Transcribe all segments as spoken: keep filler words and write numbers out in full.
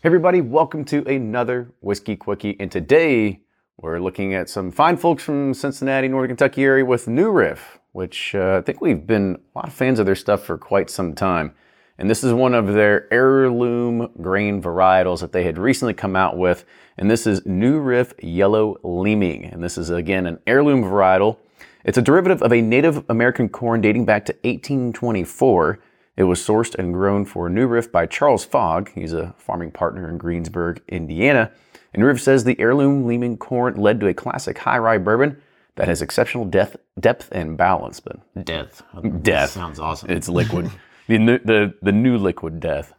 Hey everybody, welcome to another Whiskey Quickie, and today we're looking at some fine folks from Cincinnati, Northern Kentucky area with New Riff, which uh, I think we've been a lot of fans of their stuff for quite some time. And this is one of their heirloom grain varietals that they had recently come out with, and this is New Riff Yellow Leaming, and this is again an heirloom varietal. It's a derivative of a Native American corn dating back to eighteen twenty-four. It was sourced and grown for New Riff by Charles Fogg. He's a farming partner in Greensburg, Indiana. And New Riff says the heirloom leaming corn led to a classic high rye bourbon that has exceptional depth, depth and balance. But death. Death. Sounds awesome. It's liquid. the, the, the new liquid death.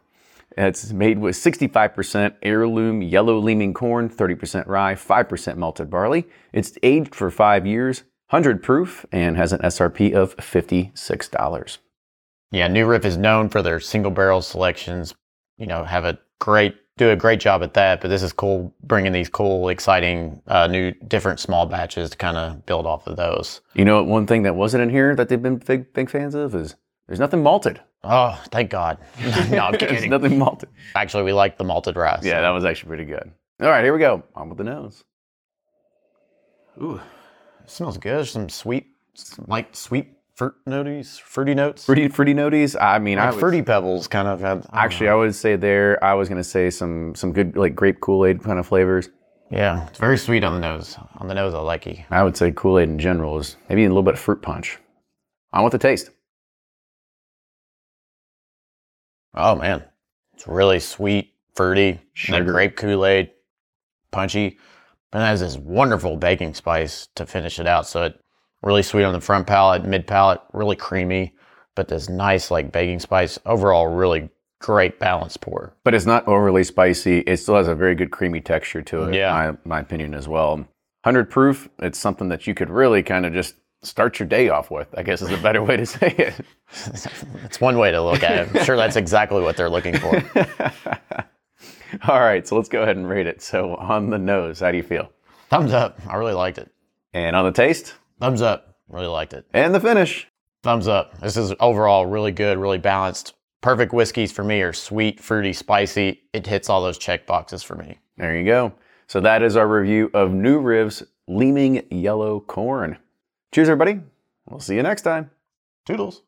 It's made with sixty-five percent heirloom yellow leaming corn, thirty percent rye, five percent malted barley. It's aged for five years, one hundred proof, and has an S R P of fifty-six dollars. Yeah, New Riff is known for their single barrel selections, you know, have a great, do a great job at that, but this is cool, bringing these cool, exciting, uh, new, different small batches to kind of build off of those. You know, one thing that wasn't in here that they've been big, big fans of is there's nothing malted. Oh, thank God. No, I'm kidding. There's nothing malted. Actually, we like the malted rice. Yeah, so. That was actually pretty good. All right, here we go. On with the nose. Ooh, it smells good. There's some sweet, like sweet. Fruit noties, fruity notes, fruity fruity noties. I mean, like I would, fruity pebbles kind of. I actually, know. I would say there. I was gonna say some some good like grape Kool-Aid kind of flavors. Yeah, it's very sweet on the nose. On the nose, I like it. I would say Kool-Aid in general is maybe a little bit of fruit punch. I want the taste. Oh man, it's really sweet, fruity, sugar, grape Kool-Aid, punchy, and it has this wonderful baking spice to finish it out. So it. Really sweet on the front palate, mid palate, really creamy, but this nice like baking spice. Overall, really great balanced pour. But it's not overly spicy. It still has a very good creamy texture to it, yeah. in my, my opinion as well. one hundred proof, it's something that you could really kind of just start your day off with, I guess is a better way to say it. That's one way to look at it. I'm sure that's exactly what they're looking for. All right, so let's go ahead and rate it. So on the nose, how do you feel? Thumbs up. I really liked it. And on the taste? Thumbs up. Really liked it. And the finish. Thumbs up. This is overall really good, really balanced. Perfect whiskeys for me are sweet, fruity, spicy. It hits all those check boxes for me. There you go. So that is our review of New Riff's Leaming Yellow Corn. Cheers, everybody. We'll see you next time. Toodles.